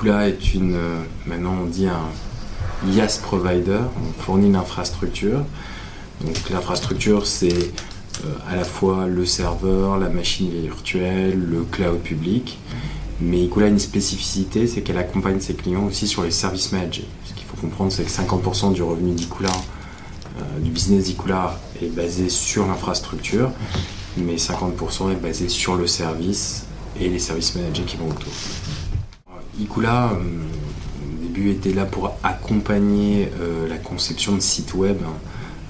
Ikoula est une, maintenant on dit un IaaS provider, on fournit l'infrastructure. Donc l'infrastructure, c'est à la fois le serveur, la machine virtuelle, le cloud public. Mais Ikoula a une spécificité, c'est qu'elle accompagne ses clients aussi sur les services managés. Ce qu'il faut comprendre, c'est que 50% du revenu d'Ikoula, du business d'Ikoula, est basé sur l'infrastructure, mais 50% est basé sur le service et les services managés qui vont autour. Ikoula, au début, était là pour accompagner la conception de sites web.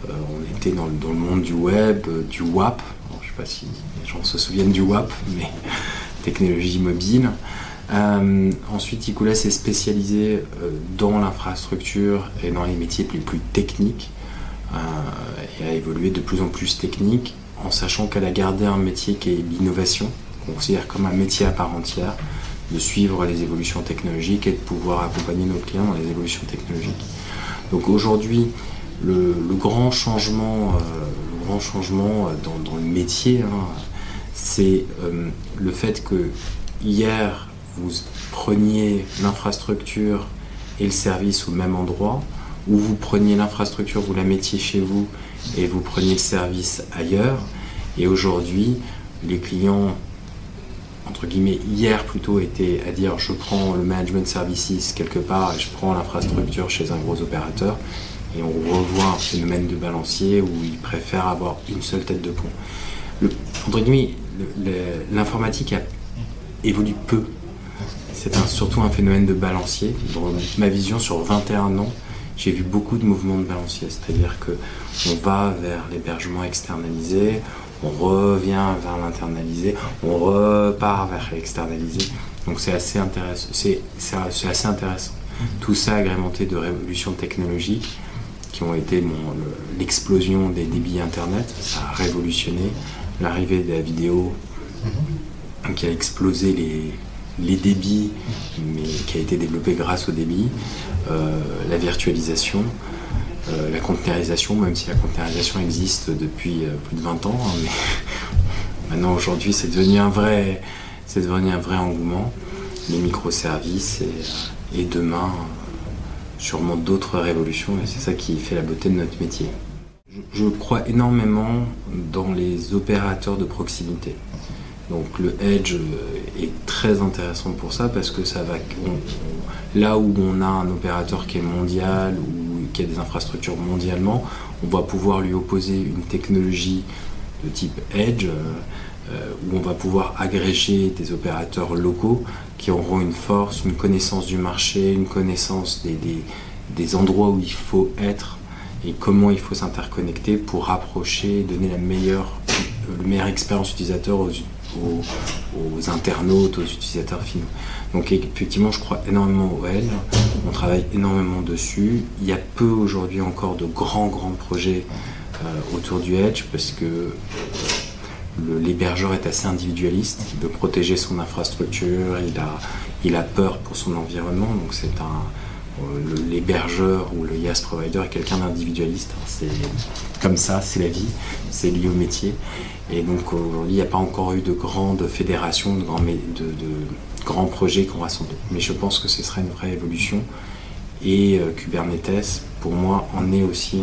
On était dans le monde du web, du WAP. Alors, je ne sais pas si les gens se souviennent du WAP, mais technologie mobile. Ensuite, Ikoula s'est spécialisé dans l'infrastructure et dans les métiers les plus techniques et a évolué de plus en plus technique, en sachant qu'elle a gardé un métier qui est l'innovation, qu'on considère comme un métier à part entière, de suivre les évolutions technologiques et de pouvoir accompagner nos clients dans les évolutions technologiques. Donc aujourd'hui, le grand changement dans le métier, c'est le fait que hier, vous preniez l'infrastructure et le service au même endroit, ou vous preniez l'infrastructure, vous la mettiez chez vous et vous preniez le service ailleurs. Et aujourd'hui, les clients, entre guillemets, hier plutôt, était à dire je prends le management services quelque part et je prends l'infrastructure chez un gros opérateur, et on revoit un phénomène de balancier où ils préfèrent avoir une seule tête de pont. Entre guillemets, l'informatique évolue peu. C'est surtout un phénomène de balancier. Dans ma vision, sur 21 ans, j'ai vu beaucoup de mouvements de balancier, c'est-à-dire qu'on va vers l'hébergement externalisé, on revient vers l'internalisé, on repart vers l'externalisé. Donc c'est assez intéressant. Tout ça agrémenté de révolutions technologiques qui ont été l'explosion des débits internet. Ça a révolutionné l'arrivée de la vidéo qui a explosé les débits, mais qui a été développée grâce au débit, la virtualisation, la conteneurisation, même si la conteneurisation existe depuis plus de 20 ans, mais maintenant aujourd'hui c'est devenu un vrai engouement, les microservices et demain sûrement d'autres révolutions, et c'est ça qui fait la beauté de notre métier. Je crois énormément dans les opérateurs de proximité. Donc le Edge est très intéressant pour ça, parce que ça va, là où on a un opérateur qui est mondial ou qui a des infrastructures mondialement, on va pouvoir lui opposer une technologie de type Edge où on va pouvoir agréger des opérateurs locaux qui auront une force, une connaissance du marché, une connaissance des endroits où il faut être et comment il faut s'interconnecter pour rapprocher et donner la meilleure expérience utilisateur aux internautes, aux utilisateurs finaux. Donc effectivement, je crois énormément au Edge, on travaille énormément dessus. Il y a peu aujourd'hui encore de grands projets autour du Edge, parce que l'hébergeur est assez individualiste, il veut protéger son infrastructure, il a peur pour son environnement, donc c'est l'hébergeur ou le IaaS provider est quelqu'un d'individualiste, c'est comme ça, c'est la vie, c'est lié au métier. Et donc aujourd'hui, il n'y a pas encore eu de grandes fédérations, de grands projets qu'on rassemble. Mais je pense que ce sera une vraie évolution. Et Kubernetes, pour moi, en est aussi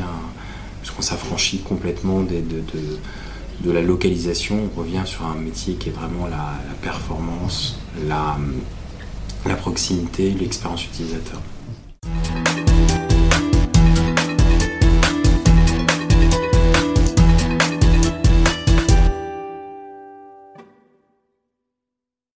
parce qu'on s'affranchit complètement de la localisation. On revient sur un métier qui est vraiment la performance, la proximité, l'expérience utilisateur.